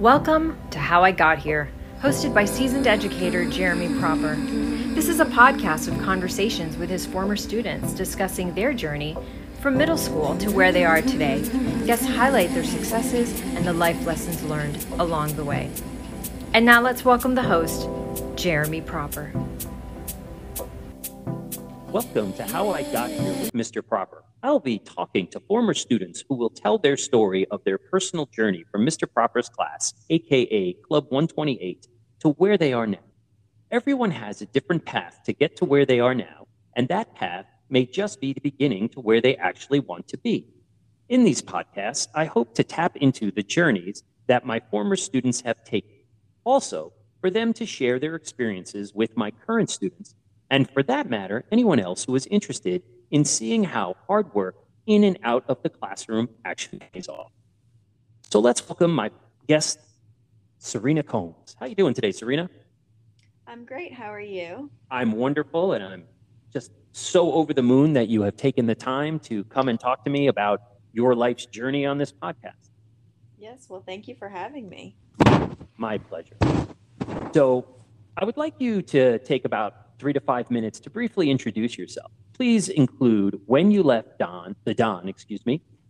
Welcome to How I Got Here, hosted by seasoned educator Jeremy Proper. This is a podcast of conversations with his former students discussing their journey from middle school to where they are today. Guests highlight their successes and the life lessons learned along the way. And now let's welcome the host, Jeremy Proper. Welcome to How I Got Here with Mr. Proper. I'll be talking to former students who will tell their story of their personal journey from Mr. Proper's class, aka Club 128, to where they are now. Everyone has a different path to get to where they are now, and that path may just be the beginning to where they actually want to be. In these podcasts, I hope to tap into the journeys that my former students have taken. Also, for them to share their experiences with my current students, and for that matter, anyone else who is interested in seeing how hard work in and out of the classroom actually pays off. So let's welcome my guest, Serena Combs. How are you doing today, Serena? I'm great. How are you? I'm wonderful, and I'm just so over the moon that you have taken the time to come and talk to me about your life's journey on this podcast. Yes, well, thank you for having me. My pleasure. So I would like you to take about 3 to 5 minutes to briefly introduce yourself. Please include when you left the Don,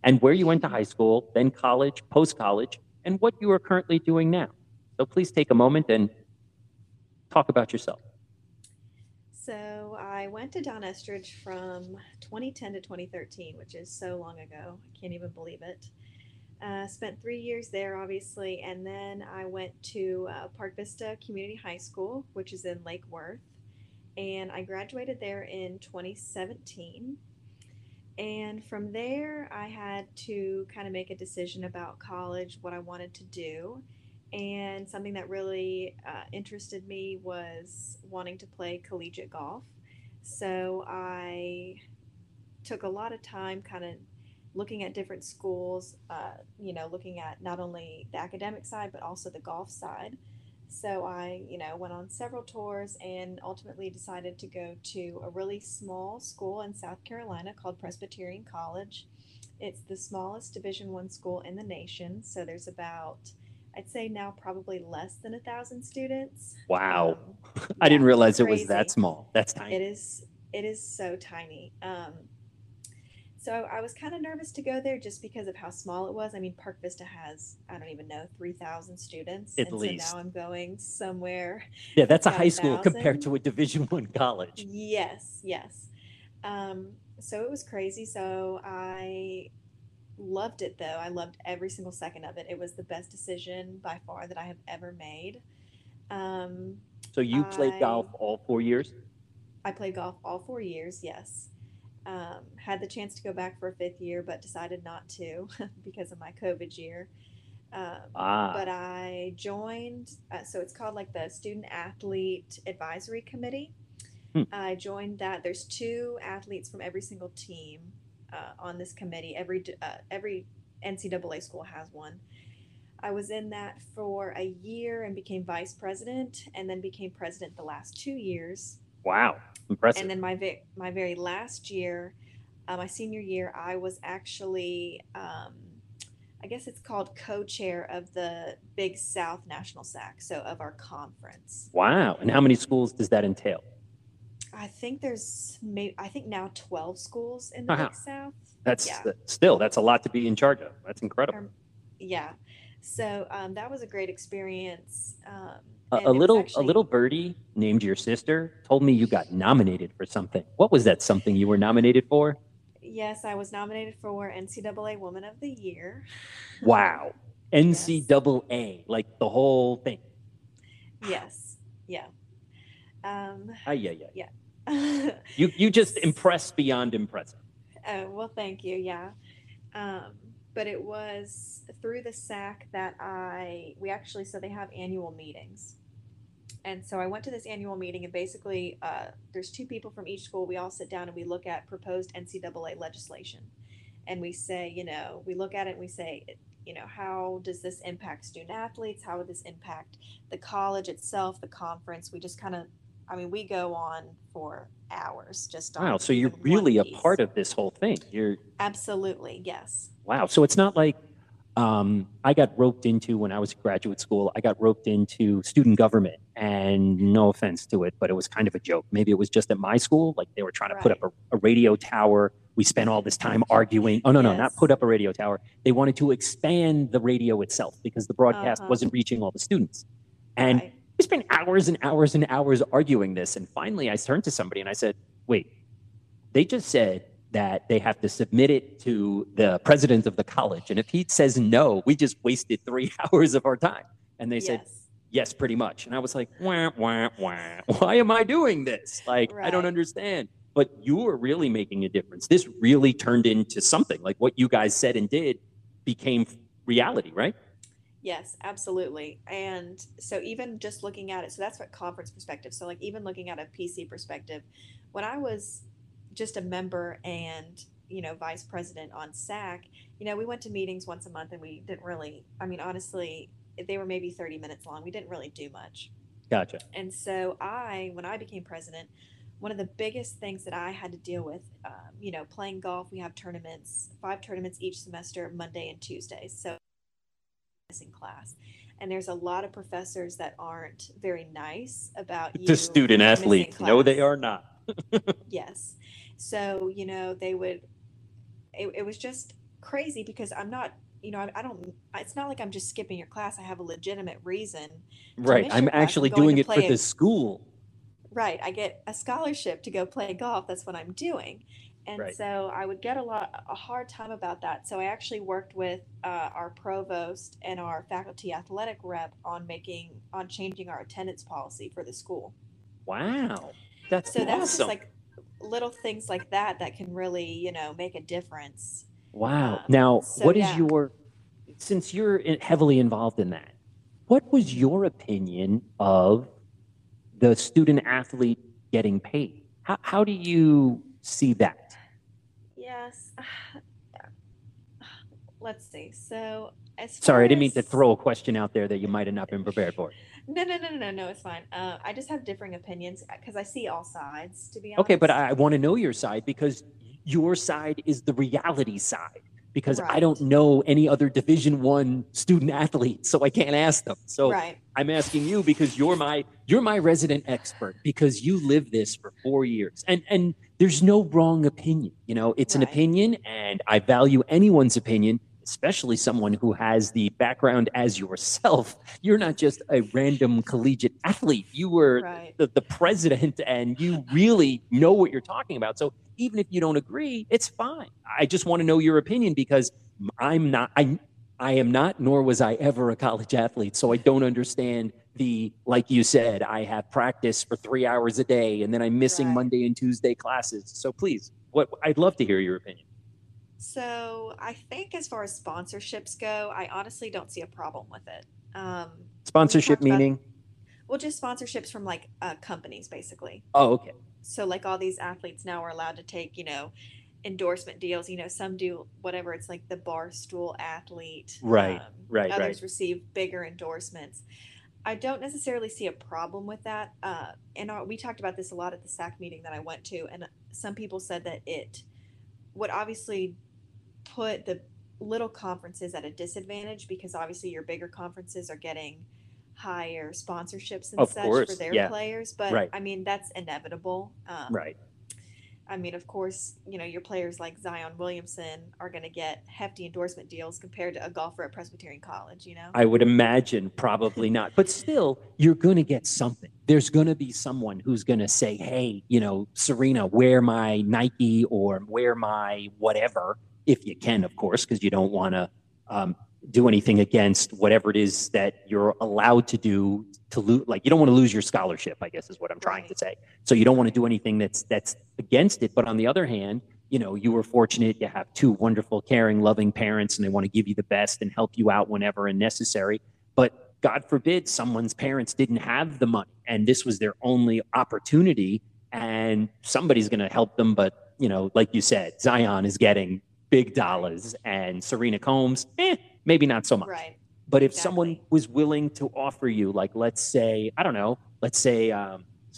and where you went to high school, then college, post-college, and what you are currently doing now. So please take a moment and talk about yourself. So I went to Don Estridge from 2010 to 2013, which is so long ago. I can't even believe it. Spent 3 years there, obviously, and then I went to Park Vista Community High School, which is in Lake Worth. And I graduated there in 2017. And from there, I had to kind of make a decision about college, what I wanted to do. And something that really interested me was wanting to play collegiate golf. So I took a lot of time kind of looking at different schools, looking at not only the academic side, but also the golf side. So I, went on several tours and ultimately decided to go to a really small school in South Carolina called Presbyterian College. It's the smallest Division I school in the nation. So there's about, I'd say now probably less than 1,000 students. Wow. I didn't realize it was that small. That's tiny. It is so tiny. So I was kind of nervous to go there just because of how small it was. I mean, Park Vista has, I don't even know, 3,000 students. At least. So now I'm going somewhere. Yeah, that's a high school compared to a Division I college. Yes, yes. So it was crazy. So I loved it, though. I loved every single second of it. It was the best decision by far that I have ever made. So you played golf all 4 years? I played golf all 4 years, yes. Had the chance to go back for a fifth year, but decided not to because of my COVID year. But I joined, so it's called like the Student Athlete Advisory Committee. I joined that. There's two athletes from every single team on this committee. Every NCAA school has one. I was in that for a year and became vice president, and then became president the last 2 years. Wow. Impressive. And then my very last year, my senior year, I was actually, I guess it's called co-chair of the Big South National SAC, so of our conference. Wow. And how many schools does that entail? I think there's now 12 schools in the Big South. That's a lot to be in charge of. That's incredible. Yeah. So that was a great experience. A little birdie named your sister told me you got nominated for something. What was that something you were nominated for? Yes, I was nominated for NCAA Woman of the Year. Wow. NCAA, yes. Like the whole thing. Yes. Yeah. Yeah. You just impressed beyond impressive. Oh, well, thank you. Yeah. But it was through the SAC that we they have annual meetings. And so I went to this annual meeting, and basically there's two people from each school. We all sit down and we look at proposed NCAA legislation. And we say, we look at it and we say, how does this impact student athletes? How would this impact the college itself, the conference? We just kind of, we go on for hours just on. Wow, so you're really a part of this whole thing. Absolutely, yes. Wow. So it's not like I got roped into, when I was in graduate school, I got roped into student government, and no offense to it, but it was kind of a joke. Maybe it was just at my school, like they were trying to put up a radio tower. We spent all this time arguing. Oh, no, no, not put up a radio tower. They wanted to expand the radio itself because the broadcast wasn't reaching all the students. And we spent hours and hours and hours arguing this. And finally, I turned to somebody and I said, wait, they just said that they have to submit it to the president of the college. And if he says no, we just wasted 3 hours of our time. And they said, yes, pretty much. And I was like, wah, wah, wah. Why am I doing this? Like, I don't understand. But you were really making a difference. This really turned into something. Like what you guys said and did became reality, right? Yes, absolutely. And so even just looking at it, so that's what conference perspective. So like even looking at a PC perspective, when I was just a member and, you know, vice president on SAC, you know, we went to meetings once a month and we didn't really, I mean, honestly, they were maybe 30 minutes long. We didn't really do much. Gotcha. And so when I became president, one of the biggest things that I had to deal with, you know, playing golf, we have tournaments, 5 tournaments each semester, Monday and Tuesday. So in class, and there's a lot of professors that aren't very nice about you. The student athletes, no, they are not. Yes, so you know they would. It was just crazy because I'm not, you know, I don't. It's not like I'm just skipping your class. I have a legitimate reason. Right, I'm actually doing it for the school. Right, I get a scholarship to go play golf. That's what I'm doing. And so I would get a hard time about that. So I actually worked with our provost and our faculty athletic rep on changing our attendance policy for the school. Wow, that's awesome. So that's just like little things like that that can really, you know, make a difference. Wow. Now, what is your, since you're heavily involved in that, what was your opinion of the student athlete getting paid? How do you see that? Yes. Let's see. So, sorry, I didn't mean to throw a question out there that you might have not been prepared for. No, it's fine. I just have differing opinions because I see all sides, to be honest. Okay, but I want to know your side because your side is the reality side because I don't know any other Division I student athlete, so I can't ask them. So I'm asking you because you're my resident expert because you lived this for 4 years. And there's no wrong opinion. You know, it's an opinion, and I value anyone's opinion, especially someone who has the background as yourself. You're not just a random collegiate athlete. You were the president, and you really know what you're talking about. So even if you don't agree, it's fine. I just want to know your opinion because I'm not, I am not, nor was I ever a college athlete. So I don't understand like you said, I have practice for 3 hours a day and then I'm missing Monday and Tuesday classes. So please, I'd love to hear your opinion. So I think as far as sponsorships go, I honestly don't see a problem with it. Sponsorship meaning? Well, just sponsorships from like companies basically. Oh, okay. So like all these athletes now are allowed to take, you know, endorsement deals, you know, some do whatever. It's like the Barstool athlete. Others receive bigger endorsements. I don't necessarily see a problem with that. And we talked about this a lot at the SAC meeting that I went to, and some people said that it would obviously put the little conferences at a disadvantage because obviously your bigger conferences are getting higher sponsorships and such for their players. But I mean, that's inevitable. I mean, of course, you know, your players like Zion Williamson are going to get hefty endorsement deals compared to a golfer at Presbyterian College, you know? I would imagine probably not. But still, you're going to get something. There's going to be someone who's going to say, hey, you know, Serena, wear my Nike or wear my whatever, if you can, of course, because you don't want to do anything against whatever it is that you're allowed to do to lose. Like, you don't want to lose your scholarship, I guess is what I'm trying to say. So you don't want to do anything that's against it. But on the other hand, you know, you were fortunate, you have 2 wonderful, caring, loving parents, and they want to give you the best and help you out whenever and necessary. But God forbid someone's parents didn't have the money and this was their only opportunity, and somebody's going to help them. But, you know, like you said, Zion is getting big dollars and Serena Combs, maybe not so much. But if someone was willing to offer you, like, let's say, I don't know, let's say,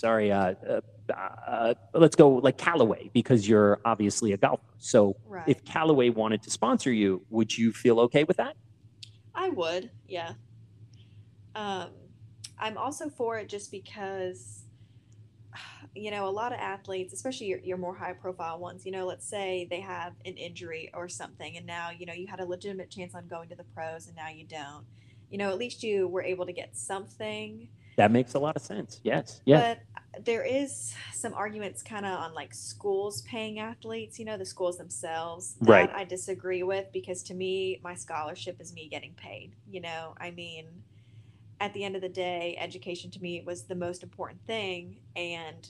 let's go like Callaway, because you're obviously a golfer. So if Callaway wanted to sponsor you, would you feel okay with that? I would, yeah. I'm also for it just because, you know, a lot of athletes, especially your more high profile ones, you know, let's say they have an injury or something, and now, you know, you had a legitimate chance on going to the pros and now you don't. You know, at least you were able to get something. That makes a lot of sense. Yes. Yeah. But there is some arguments kind of on like schools paying athletes, you know, the schools themselves. That right. I disagree with, because to me, my scholarship is me getting paid. You know, I mean, at the end of the day, education to me was the most important thing. And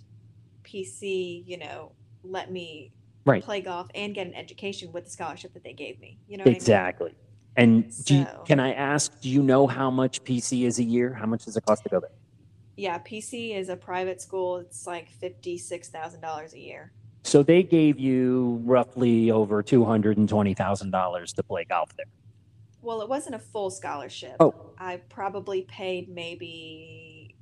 PC, you know, let me right. play golf and get an education with the scholarship that they gave me. You know what exactly. I mean? And so, can I ask, do you know how much PC is a year? How much does it cost to go there? Yeah, PC is a private school. It's like $56,000 a year. So they gave you roughly over $220,000 to play golf there. Well, it wasn't a full scholarship. Oh. I probably paid maybe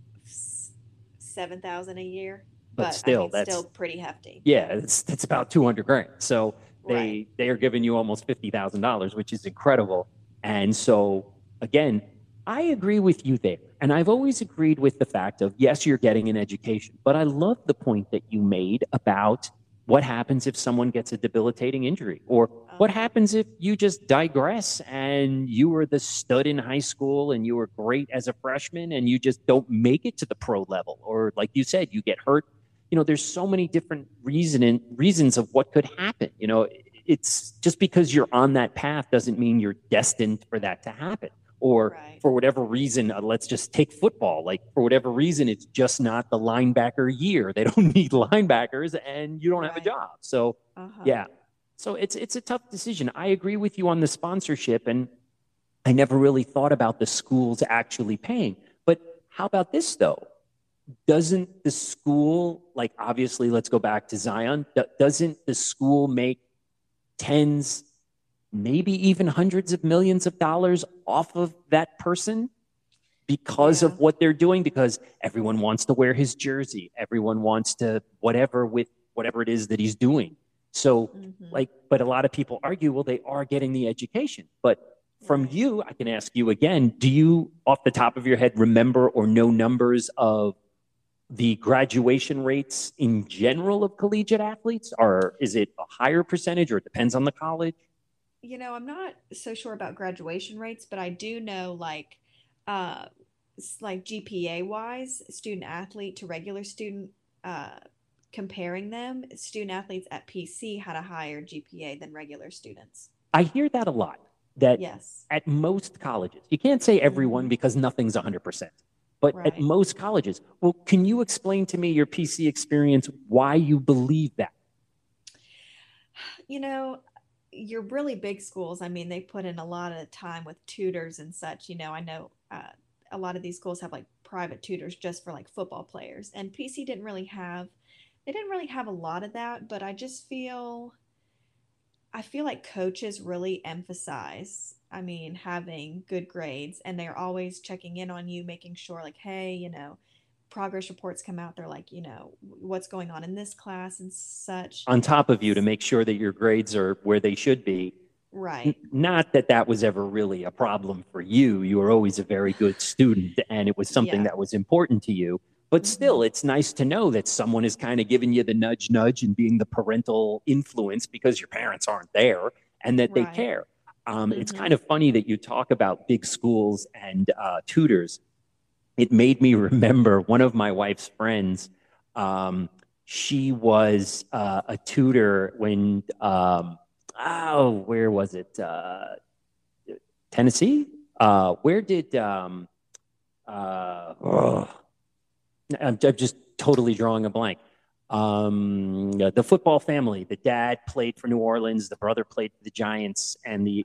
$7,000 a year. But still, I mean, that's still pretty hefty. Yeah, it's about $200,000. So they are giving you almost $50,000, which is incredible. And so, again, I agree with you there. And I've always agreed with the fact of, yes, you're getting an education. But I love the point that you made about what happens if someone gets a debilitating injury, or what happens if you just digress and you were the stud in high school and you were great as a freshman and you just don't make it to the pro level. Or like you said, you get hurt. You know, there's so many different reasons of what could happen. You know, it's just because you're on that path doesn't mean you're destined for that to happen. Or right. for whatever reason, let's just take football. Like, for whatever reason, it's just not the linebacker year. They don't need linebackers, and you don't right. have a job. So, yeah. So it's a tough decision. I agree with you on the sponsorship, and I never really thought about the schools actually paying. But how about this, though? Doesn't the school, like, obviously, let's go back to Zion. Doesn't the school make tens, maybe even hundreds of millions of dollars off of that person because yeah. of what they're doing? Because everyone wants to wear his jersey. Everyone wants to whatever with whatever it is that he's doing. So like, but a lot of people argue, well, they are getting the education. But from you, I can ask you again, do you off the top of your head remember or know numbers of the graduation rates in general of collegiate athletes? Or is it a higher percentage, or it depends on the college? You know, I'm not so sure about graduation rates, but I do know like GPA wise, student athlete to regular student, comparing them, student athletes at PC had a higher GPA than regular students. I hear that a lot, that yes. at most colleges, you can't say everyone because nothing's 100%. But right. at most colleges, well, can you explain to me your PC experience, why you believe that? You know, your really big schools, I mean, they put in a lot of time with tutors and such. You know, I know a lot of these schools have like private tutors just for like football players. And PC didn't really have a lot of that. But I just feel, like coaches really emphasize, I mean, having good grades, and they're always checking in on you, making sure like, hey, you know, progress reports come out. They're like, you know, what's going on in this class and such. On top of you to make sure that your grades are where they should be. Right. Not that that was ever really a problem for you. You were always a very good student, and it was something yeah. that was important to you. But still, it's nice to know that someone is kind of giving you the nudge and being the parental influence, because your parents aren't there, and that right. they care. It's kind of funny that you talk about big schools and tutors. It made me remember one of my wife's friends. She was a tutor when, where was it? Tennessee? Where did, I'm just totally drawing a blank. The football family, the dad played for New Orleans, the brother played for the Giants, and the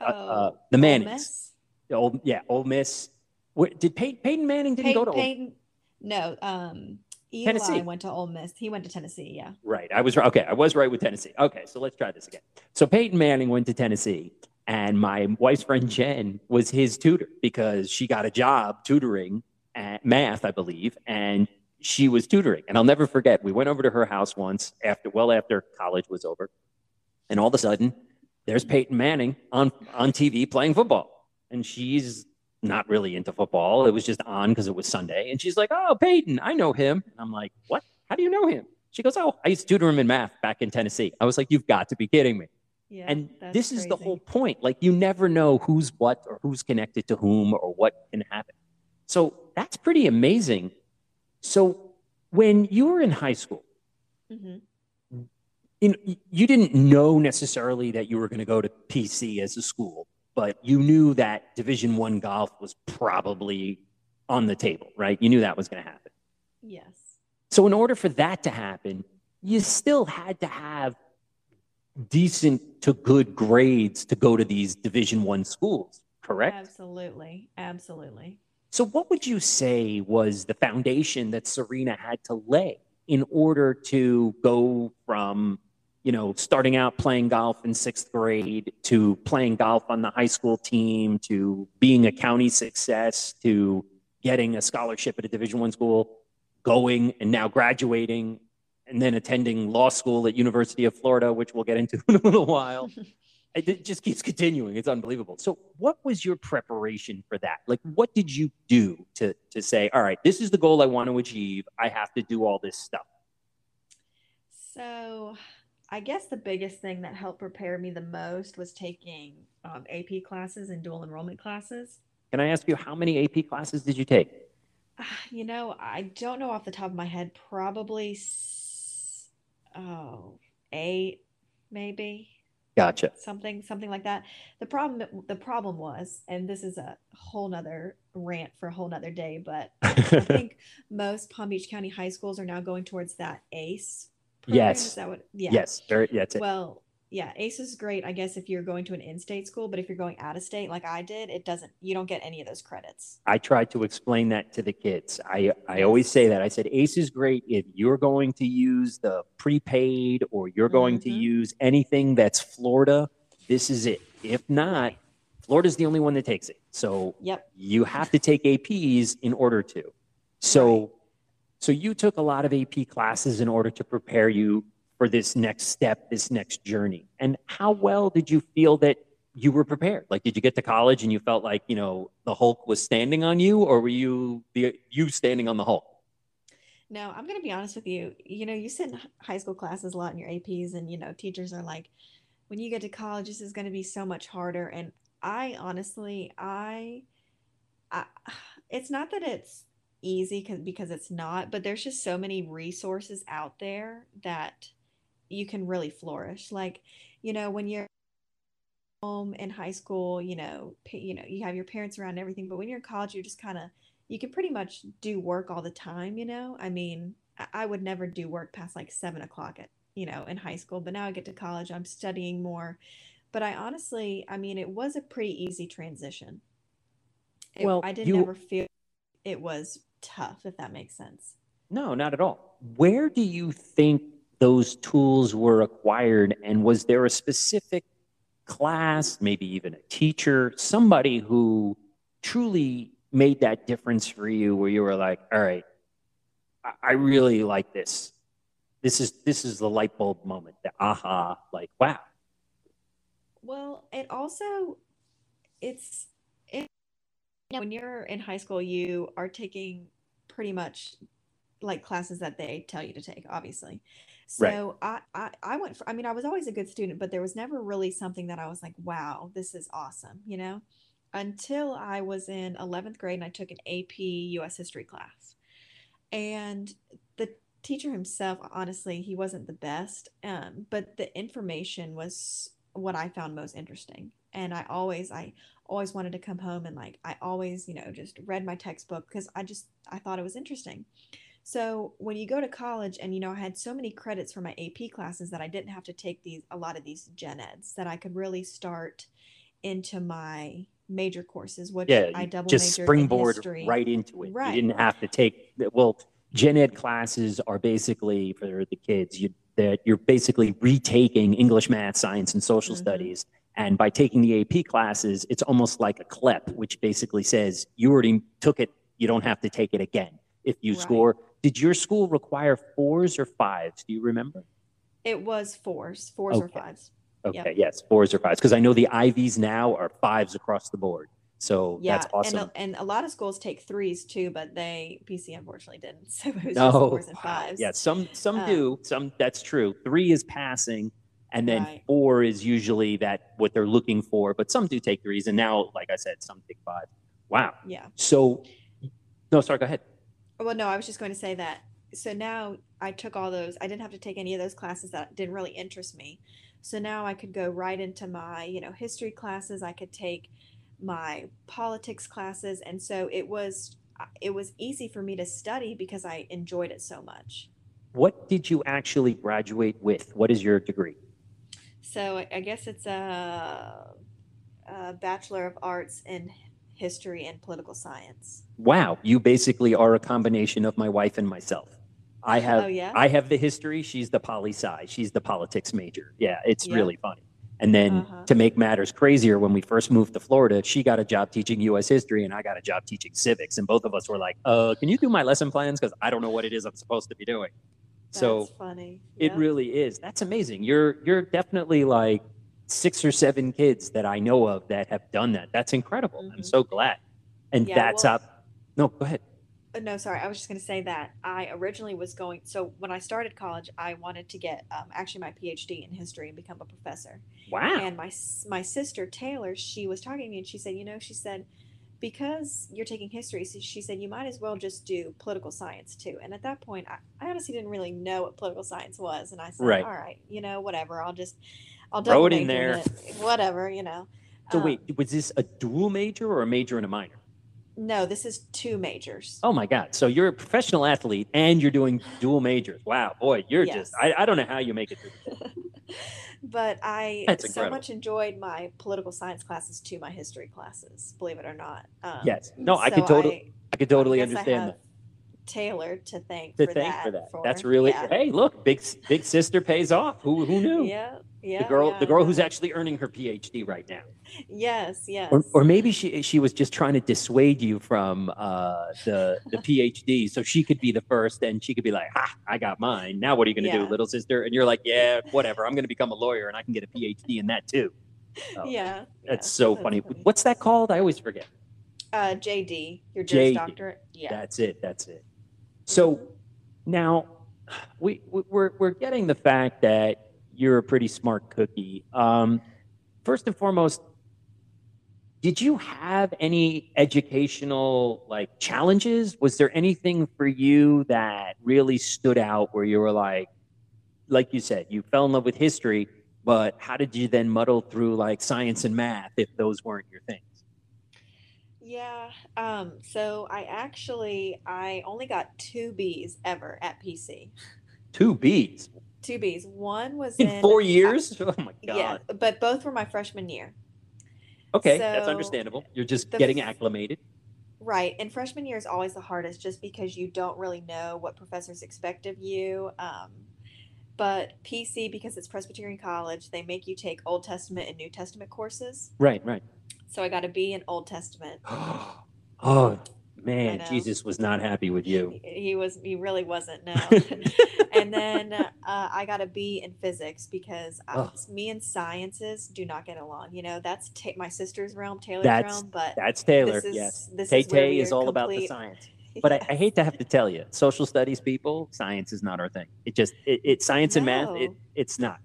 Mannings. Ole Miss. Peyton Manning didn't go to Ole Miss? No, Eli Tennessee. Went to Ole Miss. He went to Tennessee, yeah. Right. I was right with Tennessee. Okay, so let's try this again. So Peyton Manning went to Tennessee, and my wife's friend Jen was his tutor because she got a job tutoring at math, I believe, and she was tutoring. And I'll never forget, we went over to her house once after college was over, and all of a sudden, there's Peyton Manning on TV playing football. And she's not really into football. It was just on because it was Sunday. And she's like, oh, Peyton, I know him. And I'm like, what? How do you know him? She goes, oh, I used to tutor him in math back in Tennessee. I was like, you've got to be kidding me. Yeah, and this is crazy. The whole point. Like, you never know who's what or who's connected to whom or what can happen. So that's pretty amazing. So when you were in high school, mm-hmm. You didn't know necessarily that you were going to go to PC as a school, but you knew that Division I golf was probably on the table, right? You knew that was going to happen. Yes. So in order for that to happen, you still had to have decent to good grades to go to these Division I schools, correct? Absolutely. Absolutely. So what would you say was the foundation that Serena had to lay in order to go from, you know, starting out playing golf in 6th grade to playing golf on the high school team, to being a county success, to getting a scholarship at a Division I school, going and now graduating, and then attending law school at University of Florida, which we'll get into in a little while. It just keeps continuing. It's unbelievable. So what was your preparation for that? Like, what did you do to say, all right, this is the goal I want to achieve. I have to do all this stuff. So I guess the biggest thing that helped prepare me the most was taking AP classes and dual enrollment classes. Can I ask you, how many AP classes did you take? You know, I don't know off the top of my head, probably 8, maybe. Gotcha. Something like that. The problem was, and this is a whole nother rant for a whole nother day, but I think most Palm Beach County high schools are now going towards that ACE program. Yes. Is that what, yeah. Yes. That's it. Well, yeah, ACE is great, I guess, if you're going to an in-state school, but if you're going out of state, like I did, you don't get any of those credits. I tried to explain that to the kids. I always say that. I said, ACE is great if you're going to use the prepaid or you're going mm-hmm. to use anything that's Florida. This is it. If not, Florida's the only one that takes it. So yep. You have to take APs in order to. So, right. So you took a lot of AP classes in order to prepare you for this next step, this next journey. And how well did you feel that you were prepared? Like, did you get to college and you felt like, you know, the Hulk was standing on you, or were you you standing on the Hulk? No, I'm going to be honest with you. You know, you sit in high school classes a lot in your APs, and, you know, teachers are like, when you get to college, this is going to be so much harder. And I honestly, it's not that it's easy because it's not, but there's just so many resources out there that you can really flourish. Like, you know, when you're home in high school, you know, you have your parents around and everything, but when you're in college, you just kind of, you can pretty much do work all the time, you know? I mean, I would never do work past like 7 o'clock at, you know, in high school, but now I get to college, I'm studying more. But I mean, it was a pretty easy transition. I didn't ever feel it was tough, if that makes sense. No, not at all. Where do you think those tools were acquired, and was there a specific class, maybe even a teacher, somebody who truly made that difference for you, where you were like, all right, I really like this. This is the light bulb moment, the aha, like, wow. Well, it also, when you're in high school, you are taking pretty much like classes that they tell you to take, obviously. So right. I was always a good student, but there was never really something that I was like, wow, this is awesome, you know, until I was in 11th grade and I took an AP U.S. history class. And the teacher himself, honestly, he wasn't the best, but the information was what I found most interesting. And I always wanted to come home and like, I always, you know, just read my textbook because I thought it was interesting. So when you go to college and, you know, I had so many credits for my AP classes that I didn't have to take a lot of these gen eds, that I could really start into my major courses, which I double majored in history. Just springboard right into it. Right. You didn't have to take, well, gen ed classes are basically for the kids, you're basically retaking English, math, science, and social mm-hmm. studies. And by taking the AP classes, it's almost like a CLEP, which basically says you already took it. You don't have to take it again. If you right. score, did your school require 4s or 5s? Do you remember? It was 4s, okay. or 5s. Okay. Yep. Yes. 4s or 5s. Cause I know the Ivies now are 5s across the board. So yeah, that's awesome. And a lot of schools take threes too, but PC unfortunately didn't. So it was just fours and fives. Yeah, some do. Some, that's true. Three is passing, and then four is usually what they're looking for. But some do take threes, and now, like I said, some take five. Wow. Yeah. So, no, sorry, go ahead. Well, no, I was just going to say that. So now I took all those. I didn't have to take any of those classes that didn't really interest me. So now I could go right into my, history classes. I could take my politics classes, and so it was easy for me to study because I enjoyed it so much. What did you actually graduate with? What is your degree? So I guess it's a Bachelor of Arts in History and Political Science. Wow, you basically are a combination of my wife and myself. I have the history, she's the poli-sci, she's the politics major. Yeah, it's really funny. And then to make matters crazier, when we first moved to Florida, she got a job teaching U.S. history and I got a job teaching civics. And both of us were like, can you do my lesson plans? Because I don't know what it is I'm supposed to be doing. That's funny. It really is. That's amazing. You're definitely like 6 or 7 kids that I know of that have done that. That's incredible. Mm-hmm. I'm so glad. And no, go ahead. No, sorry. I was just going to say that I originally was going. So when I started college, I wanted to get actually my PhD in history and become a professor. Wow. And my sister, Taylor, she was talking to me and she said, because you're taking history, so she said, you might as well just do political science too. And at that point, I honestly didn't really know what political science was. And I said, all right, whatever. I'll throw it in there. Whatever. So wait, was this a dual major or a major and a minor? No, this is 2 majors. Oh my God. So you're a professional athlete and you're doing dual majors. Wow, boy, you're just, I don't know how you make it through. But I so much enjoyed my political science classes to my history classes, believe it or not. Yes. No, so I could totally understand that. Taylor to thank to for thank that. For that. That's really, hey, look, big sister pays off. Who knew? Yeah. The girl who's actually earning her PhD right now. Yes. Or maybe she was just trying to dissuade you from the PhD so she could be the first and she could be like, I got mine. Now what are you going to do, little sister? And you're like, yeah, whatever. I'm going to become a lawyer and I can get a PhD in that too. Oh, yeah. That's so funny. What's that called? I always forget. JD, your Juris Doctorate. Yeah. That's it. So now we're getting the fact that you're a pretty smart cookie. First and foremost, did you have any educational challenges? Was there anything for you that really stood out where you were like you said, you fell in love with history, but how did you then muddle through science and math if those weren't your thing? Yeah. So I only got 2 Bs ever at PC. 2 Bs? 2 Bs. One was in 4 years? Oh my God. Yeah, but both were my freshman year. Okay, so that's understandable. You're just getting acclimated. Right. And freshman year is always the hardest just because you don't really know what professors expect of you. But PC, because it's Presbyterian College, they make you take Old Testament and New Testament courses. Right. So I got a B in Old Testament. Oh, man, Jesus was not happy with you. He really wasn't, no. And then I got a B in physics because me and sciences do not get along. That's my sister's realm, Taylor's realm. But that's Taylor, yes. Tay is all about the science. But I hate to have to tell you, social studies people, science is not our thing. Science and math, it's not.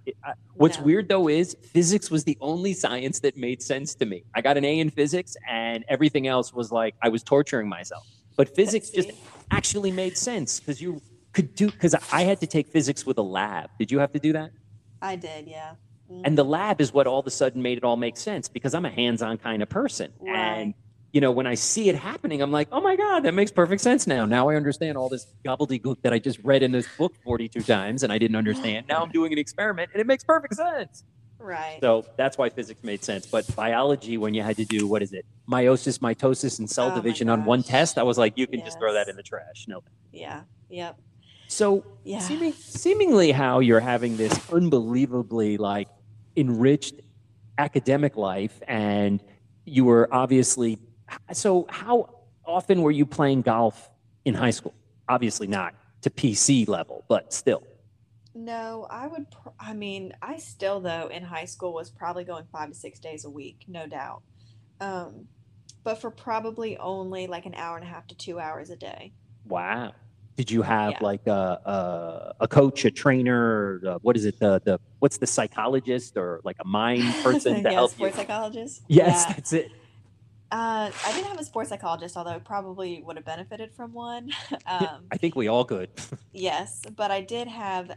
What's weird, though, is physics was the only science that made sense to me. I got an A in physics, and everything else was like I was torturing myself. But physics just actually made sense because I had to take physics with a lab. Did you have to do that? I did, yeah. Mm-hmm. And the lab is what all of a sudden made it all make sense because I'm a hands-on kind of person. Right. And when I see it happening, I'm like, oh my God, that makes perfect sense now. Now I understand all this gobbledygook that I just read in this book 42 times and I didn't understand. Now I'm doing an experiment and it makes perfect sense. Right. So that's why physics made sense. But biology, when you had to do, what is it? Meiosis, mitosis, and cell division on one test, I was like, you can just throw that in the trash. No. Yeah. Yep. So seemingly how you're having this unbelievably enriched academic life, and you were obviously... So how often were you playing golf in high school? Obviously not to PC level, but still. No, I still, though, in high school was probably going 5 to 6 days a week, no doubt. but for probably only like an hour and a half to 2 hours a day. Wow. Did you have like a coach, a trainer, what is it? The what's the psychologist or like a mind person to help sports you? Psychologist? Yes, yeah. That's it. I didn't have a sports psychologist, although I probably would have benefited from one. I think we all could. Yes, but I did have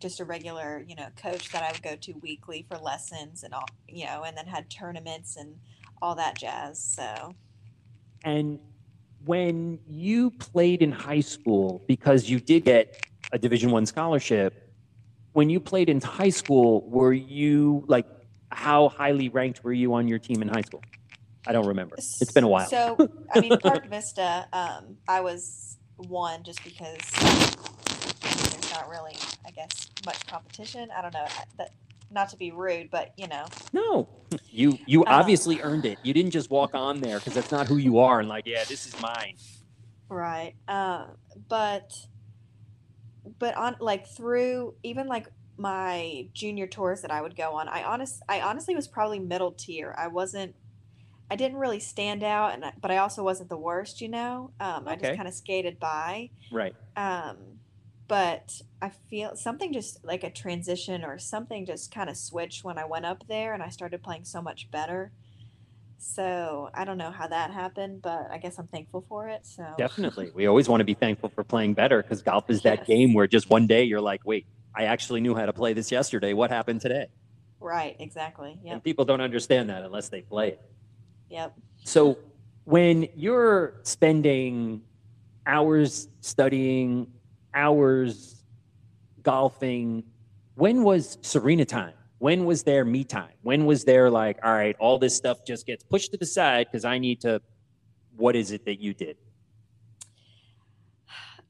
just a regular, you know, coach that I would go to weekly for lessons and all, you know, and then had tournaments and all that jazz. So. And when you played in high school, because you did get a Division I scholarship, when you played in high school, were you like, how highly ranked were you on your team in high school? I don't remember. It's been a while. So, I mean, Park Vista, I was one just because there's not really, I guess, much competition. I don't know. Not to be rude, but you know. No, you obviously earned it. You didn't just walk on there because that's not who you are. And like, yeah, this is mine. Right. But on like through even like my junior tours that I would go on, I honestly was probably middle tier. I didn't really stand out, but I also wasn't the worst, you know. Okay. I just kind of skated by. Right. But I feel something just like a transition or something just kind of switched when I went up there and I started playing so much better. So I don't know how that happened, but I guess I'm thankful for it. So definitely. We always want to be thankful for playing better because golf is that game where just one day you're like, wait, I actually knew how to play this yesterday. What happened today? Right. Exactly. Yep. And people don't understand that unless they play it. Yep. So when you're spending hours studying, hours golfing, when was Serena time? When was their me time? When was there like, all right, all this stuff just gets pushed to the side because I need to, what is it that you did?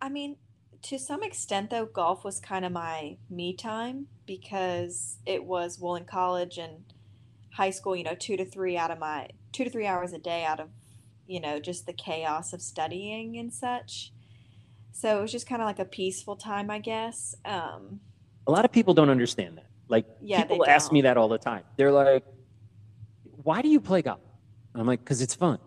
I mean, to some extent though, golf was kind of my me time because it was, well, in college and high school, you know, 2 to 3 hours a day out of, you know, just the chaos of studying and such. So it was just kind of like a peaceful time, I guess. A lot of people don't understand that. Like, people ask me that all the time. They're like, why do you play golf? And I'm like, because it's fun.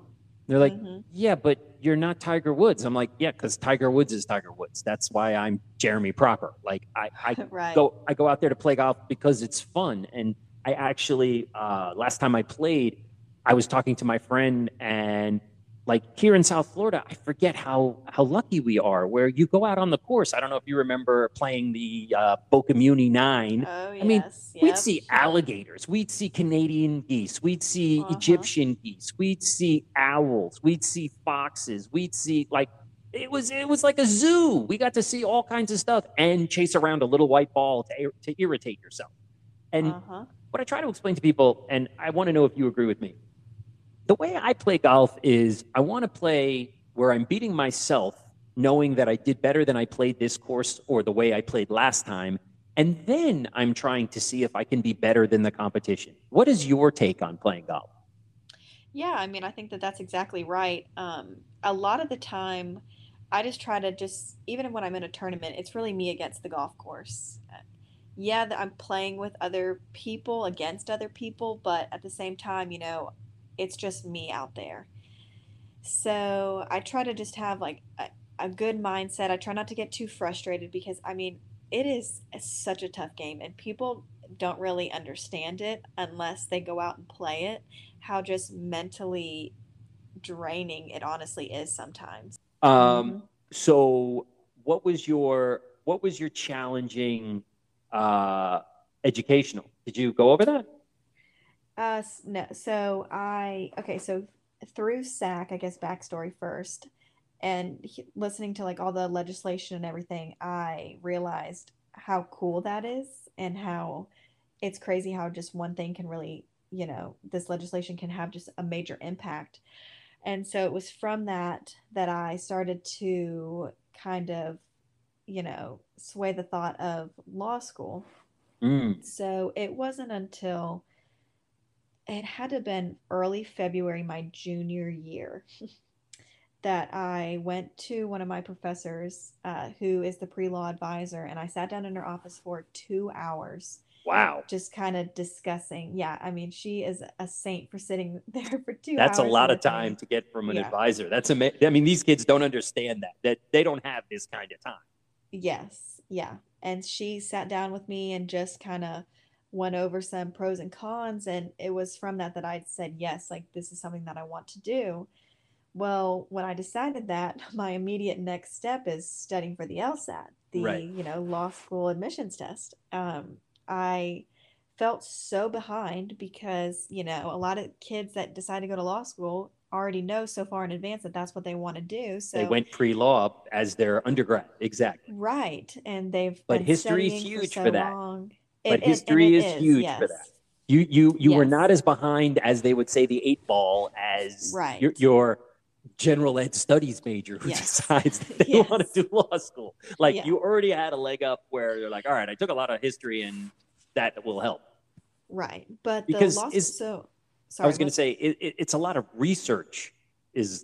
They're like, yeah, but you're not Tiger Woods. I'm like, yeah, because Tiger Woods is Tiger Woods. That's why I'm Jeremy Proper. Like, I go out there to play golf because it's fun. And I actually, last time I played, I was talking to my friend and like here in South Florida, I forget how lucky we are where you go out on the course. I don't know if you remember playing the Boca Muni 9. Oh, yes. I mean, we'd see alligators. We'd see Canadian geese. We'd see Egyptian geese. We'd see owls. We'd see foxes. We'd see like it was like a zoo. We got to see all kinds of stuff and chase around a little white ball to irritate yourself. And what I try to explain to people, and I want to know if you agree with me, the way I play golf is I want to play where I'm beating myself, knowing that I did better than I played this course or the way I played last time. And then I'm trying to see if I can be better than the competition. What is your take on playing golf? Yeah, I mean, I think that that's exactly right. A lot of the time, I just try to even when I'm in a tournament, it's really me against the golf course. Yeah, I'm playing with other people, against other people, but at the same time, you know, it's just me out there. So I try to just have like a good mindset. I try not to get too frustrated because, I mean, it is such a tough game and people don't really understand it unless they go out and play it, how just mentally draining it honestly is sometimes. So what was your challenging educational? Did you go over that? No. So so through SAC, I guess backstory first, and listening to like all the legislation and everything, I realized how cool that is and how it's crazy how just one thing can really, you know, this legislation can have just a major impact. And so it was from that I started to kind of, you know, sway the thought of law school. So it wasn't until it had to have been early February, my junior year, that I went to one of my professors, who is the pre-law advisor, and I sat down in her office for 2 hours Wow. Just kind of discussing. Yeah. I mean, she is a saint for sitting there for 2 hours. That's a lot of time to get from an advisor. That's amazing. I mean, these kids don't understand that they don't have this kind of time. Yes. Yeah. And she sat down with me and just kind of went over some pros and cons. And it was from that I said, yes, like this is something that I want to do. Well, when I decided that, my immediate next step is studying for the LSAT, the, law school admissions test. I felt so behind because, a lot of kids that decide to go to law school already know so far in advance that that's what they want to do. So they went pre-law as their undergrad. Exactly. Right. And but history is huge for that. But history is huge for that. You were not as behind as they would say the 8 ball as your general ed studies major who decides that they want to do law school. Like you already had a leg up where they're like, all right, I took a lot of history and that will help. Right. But because the law is so sorry. I was going to say it's a lot of research is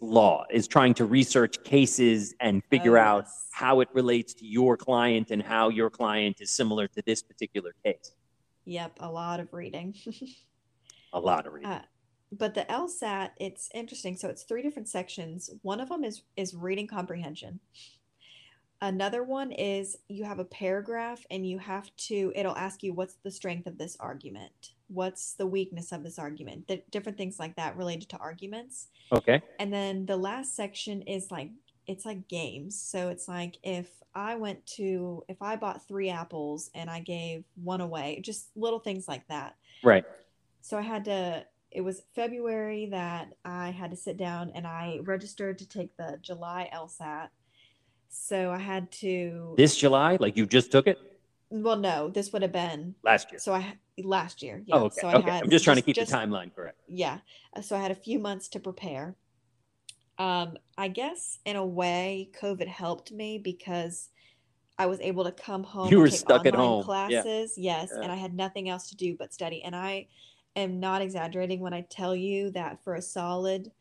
trying to research cases and figure out how it relates to your client and how your client is similar to this particular case. Yep. A lot of reading. But the LSAT, it's interesting. So it's 3 different sections. One of them is reading comprehension. Another one is you have a paragraph and you have to, it'll ask you what's the strength of this argument? What's the weakness of this argument? Different things like that related to arguments. Okay. And then the last section is like, it's like games. So it's like if I bought 3 apples and I gave 1 away, just little things like that. Right. So it was February that I had to sit down and I registered to take the July LSAT. So I had to... This July? Like you just took it? Well, no, this would have been... Last year. So last year. Yeah. Oh, okay. So I'm just trying to keep the timeline correct. Yeah. So I had a few months to prepare. I guess in a way, COVID helped me because I was able to come home. You were stuck at home. Classes. Yeah. Yes. Yeah. And I had nothing else to do but study. And I'm not exaggerating when I tell you that for a solid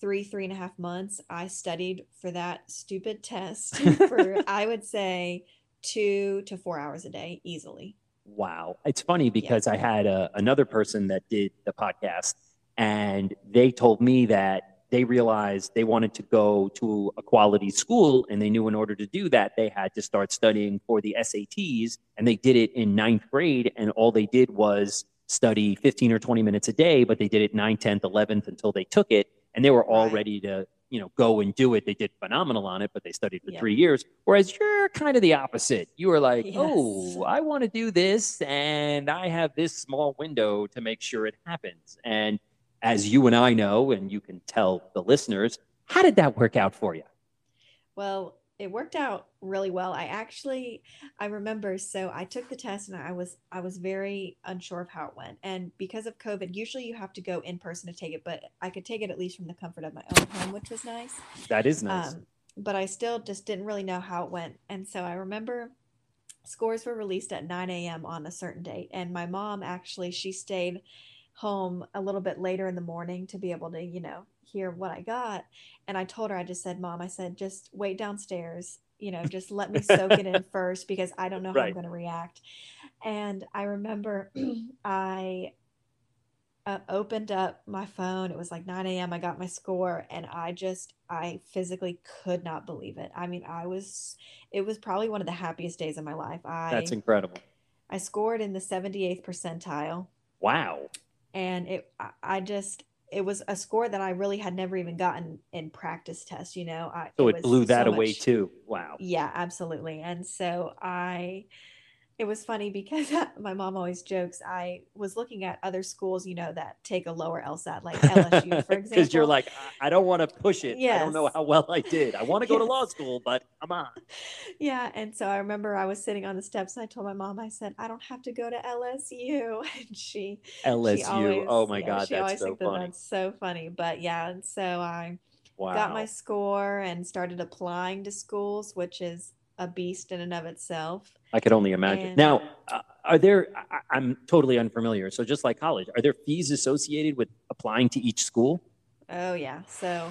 3.5 months, I studied for that stupid test for, I would say, 2 to 4 hours a day easily. Wow. It's funny because I had another person that did the podcast, and they told me that they realized they wanted to go to a quality school, and they knew in order to do that, they had to start studying for the SATs, and they did it in 9th grade, and all they did was study 15 or 20 minutes a day, but they did it 9th, 10th, 11th until they took it. And they were all ready to, go and do it. They did phenomenal on it, but they studied for 3 years. Whereas you're kind of the opposite. You were like, oh, I want to do this. And I have this small window to make sure it happens. And as you and I know, and you can tell the listeners, how did that work out for you? Well, it worked out really well. I remember, so I took the test and I was very unsure of how it went. And because of COVID, usually you have to go in person to take it, but I could take it at least from the comfort of my own home, which was nice. That is nice. But I still just didn't really know how it went. And so I remember scores were released at 9 a.m. on a certain date. And my mom she stayed home a little bit later in the morning to be able to, hear what I got. And I told her, I just said, Mom, I said, just wait downstairs, just let me soak it in first because I don't know how I'm going to react. And I remember I opened up my phone. It was like 9 a.m. I got my score and I physically could not believe it. I mean, it was probably one of the happiest days of my life. That's incredible. I scored in the 78th percentile. Wow. And it was a score that I really had never even gotten in practice tests, So it blew that away too. Wow. Yeah, absolutely. And so it was funny because my mom always jokes, I was looking at other schools, that take a lower LSAT, like LSU, for example. Because you're like, I don't want to push it. Yes. I don't know how well I did. I want to go to law school, but come on. Yeah. And so I remember I was sitting on the steps and I told my mom, I said, I don't have to go to LSU. And she always, oh my God, that's so funny. That's so funny. But yeah. And so I got my score and started applying to schools, which is a beast in and of itself. I could only imagine. And now, I'm totally unfamiliar. So just like college, are there fees associated with applying to each school? Oh yeah. So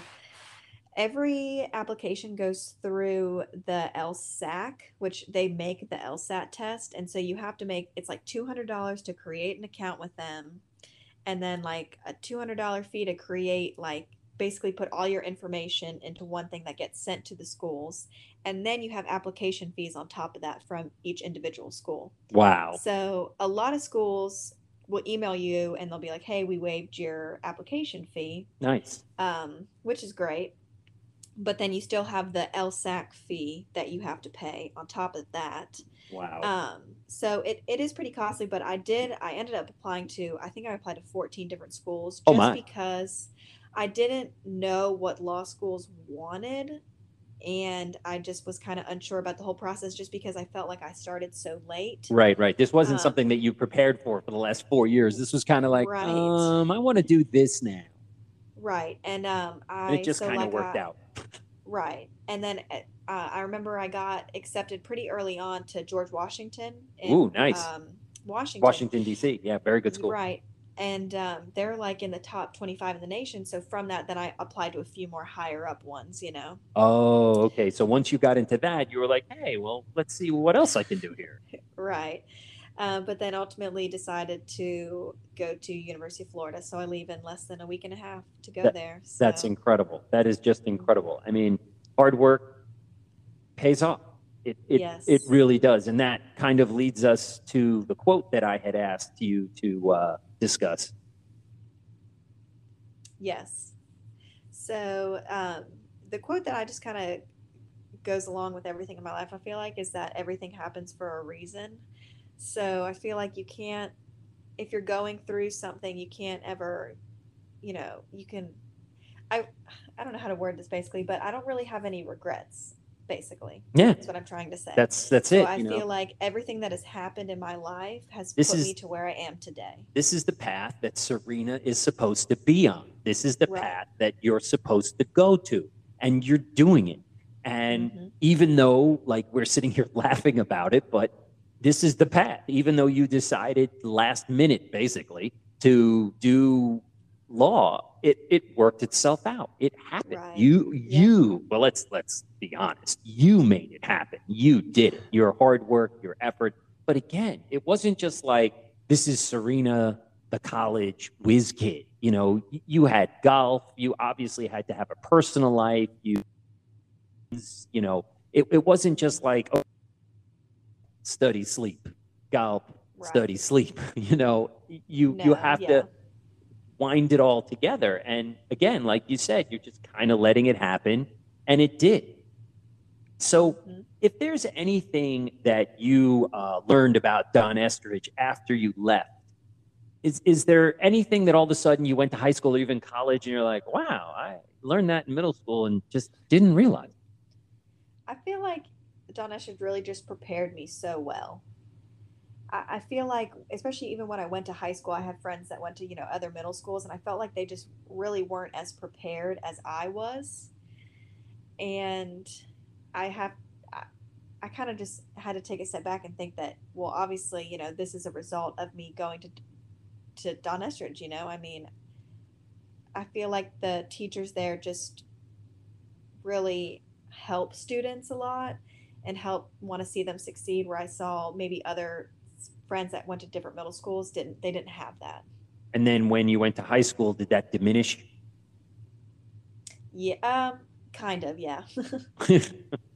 Every application goes through the LSAC, which they make the LSAT test. And so you have to make, it's like $200 to create an account with them. And then like a $200 fee to create, like basically put all your information into one thing that gets sent to the schools. And then you have application fees on top of that from each individual school. Wow. So a lot of schools will email you and they'll be like, hey, we waived your application fee. Nice. Which is great. But then you still have the LSAC fee that you have to pay on top of that. Wow. So it is pretty costly, but I ended up applying to, I think I applied to 14 different schools just because I didn't know what law schools wanted. And I just was kind of unsure about the whole process just because I felt like I started so late. Right. This wasn't something that you prepared for the last 4 years. This was kind of like, right. I want to do this now. Right. And it just kind of worked out. Right. And then I remember I got accepted pretty early on to George Washington. Ooh, nice. Washington, D.C. Yeah, very good school. Right. And they're like in the top 25 in the nation. So from that, then I applied to a few more higher up ones, you know. Oh, okay. So once you got into that, you were like, hey, well, let's see what else I can do here. Right. But then ultimately decided to go to University of Florida. So I leave in less than a week and a half to go there. So. That's incredible. That is just incredible. I mean, hard work pays off. It really does. And that kind of leads us to the quote that I had asked you to discuss. Yes. So the quote that I just kind of goes along with everything in my life, I feel like, is that everything happens for a reason. So I feel like you can't, if you're going through something, you can't ever, you know, you can, I don't know how to word this basically, but I don't really have any regrets, basically. Yeah. That's what I'm trying to say. That's it. So I feel like everything that has happened in my life has put me to where I am today. This is the path that Serena is supposed to be on. This is the path that you're supposed to go to, and you're doing it. And even though, like, we're sitting here laughing about it, but this is the path, even though you decided last minute, basically, to do law, it worked itself out. It happened. Right. Well, let's be honest. You made it happen. You did it. Your hard work, your effort. But again, it wasn't just like, this is Serena, the college whiz kid. You know, you had golf. You obviously had to have a personal life. You know, it wasn't just like, oh, study, sleep, golf, study, sleep, you know, you have to wind it all together. And again, like you said, you're just kind of letting it happen, and it did. So if there's anything that you learned about Don Estridge after you left, is there anything that all of a sudden you went to high school or even college and you're like, wow, I learned that in middle school and just didn't realize? I feel like Don Estridge really just prepared me so well. I feel like, especially even when I went to high school, I had friends that went to, you know, other middle schools, and I felt like they just really weren't as prepared as I was. And I kind of just had to take a step back and think that, well, obviously, you know, this is a result of me going to Don Estridge, you know. I mean, I feel like the teachers there just really help students a lot and want to see them succeed, where I saw maybe other friends that went to different middle schools didn't have that. And then when you went to high school, did that diminish? Yeah, kind of, yeah.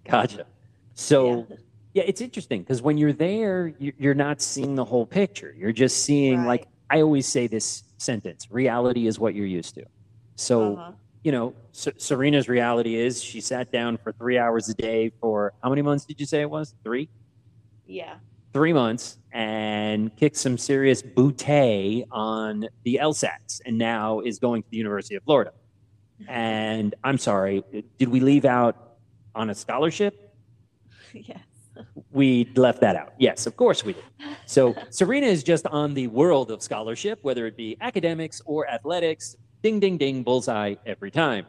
Gotcha. So, yeah, it's interesting because when you're there, you're not seeing the whole picture. You're just seeing, like, I always say this sentence, reality is what you're used to. So, you know, Serena's reality is she sat down for 3 hours a day for how many months did you say it was? 3? Yeah. 3 months, and kicked some serious bootay on the LSATs, and now is going to the University of Florida. And I'm sorry, did we leave out on a scholarship? Yes. We left that out. Yes, of course we did. So Serena is just on the world of scholarship, whether it be academics or athletics. Ding, ding, ding, bullseye every time.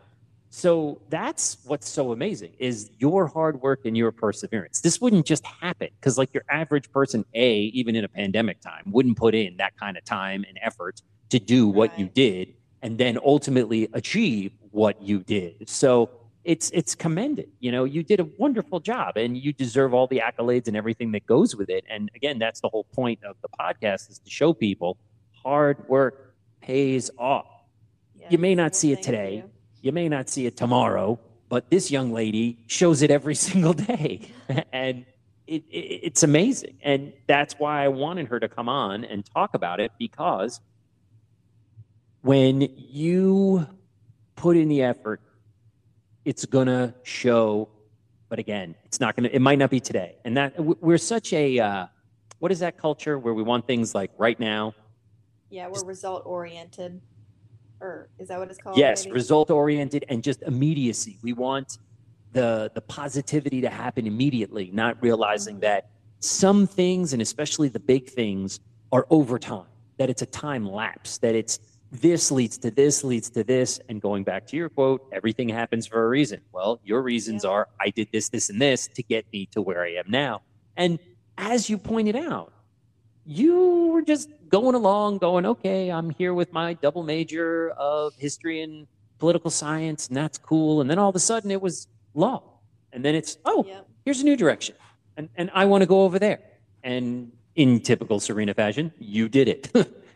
So that's what's so amazing is your hard work and your perseverance. This wouldn't just happen because, like, your average person, even in a pandemic time, wouldn't put in that kind of time and effort to do what you did and then ultimately achieve what you did. So it's commended. You know, you did a wonderful job and you deserve all the accolades and everything that goes with it. And again, that's the whole point of the podcast, is to show people hard work pays off. Yes. You may not see it today. You may not see it tomorrow, but this young lady shows it every single day. And it's amazing. And that's why I wanted her to come on and talk about it, because when you put in the effort, it's going to show. But again, it's not going to, it might not be today. And that we're such a, what is that culture where we want things like right now? Yeah, we're result oriented. Or is that what it's called? Yes, result oriented and just immediacy. We want the positivity to happen immediately, not realizing that some things, and especially the big things, are over time, that it's a time lapse, that it's this leads to this leads to this. And going back to your quote, everything happens for a reason. Well, your reasons are I did this, this, and this to get me to where I am now. And as you pointed out, you were just going along, going, okay, I'm here with my double major of history and political science, and that's cool. And then all of a sudden it was law. And then it's, here's a new direction. And I want to go over there. And in typical Serena fashion, you did it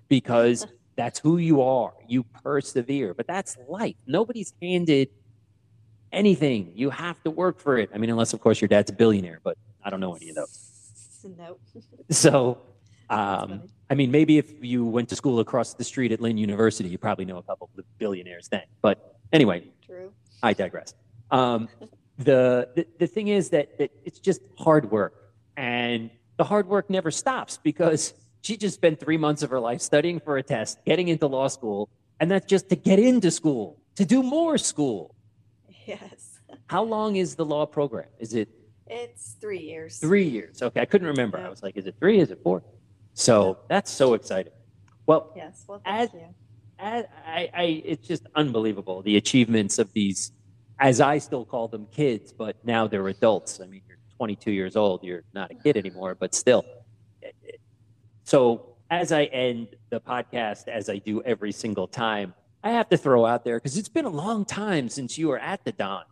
because that's who you are. You persevere. But that's life. Nobody's handed anything. You have to work for it. I mean, unless, of course, your dad's a billionaire, but I don't know any of those. Nope. So... I mean, maybe if you went to school across the street at Lynn University, you probably know a couple of billionaires then. But anyway, true. I digress. The thing is that it's just hard work, and the hard work never stops, because she just spent 3 months of her life studying for a test, getting into law school, and that's just to get into school, to do more school. Yes. How long is the law program? Is it? It's 3 years. 3 years. Okay, I couldn't remember. No. I was like, is it 3? Is it 4? So that's so exciting. Well, yes, well, thank you. It's just unbelievable, the achievements of these, as I still call them, kids, but now they're adults. I mean, you're 22 years old. You're not a kid anymore, but still. So as I end the podcast, as I do every single time, I have to throw out there, because it's been a long time since you were at the Don.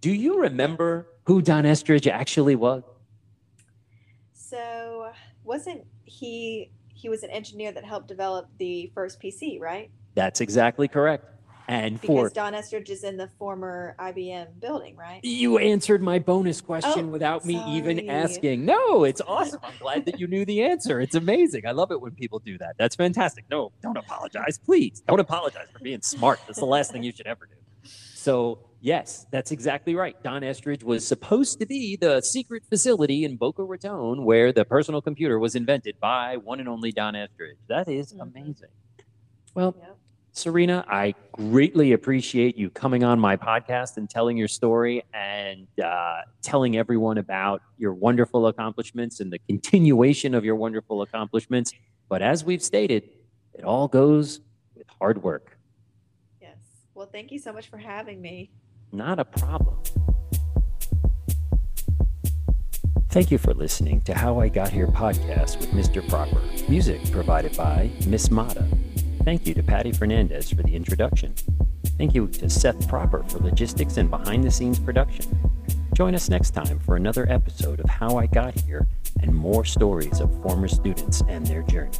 Do you remember who Don Estridge actually was? So... wasn't he was an engineer that helped develop the first PC, right? That's exactly correct. And because Don Estridge is in the former IBM building, right? You answered my bonus question without me even asking. No, it's awesome. I'm glad that you knew the answer. It's amazing. I love it when people do that. That's fantastic. No, don't apologize. Please don't apologize for being smart. That's the last thing you should ever do. So yes, that's exactly right. Don Estridge was supposed to be the secret facility in Boca Raton where the personal computer was invented by one and only Don Estridge. That is amazing. Well, Serena, I greatly appreciate you coming on my podcast and telling your story, and telling everyone about your wonderful accomplishments and the continuation of your wonderful accomplishments. But as we've stated, it all goes with hard work. Yes. Well, thank you so much for having me. Not a problem. Thank you for listening to How I Got Here podcast with Mr. Proper. Music provided by Miss Mata. Thank you to Patty Fernandez for the introduction. Thank you to Seth Proper for logistics and behind-the-scenes production. Join us next time for another episode of How I Got Here and more stories of former students and their journey.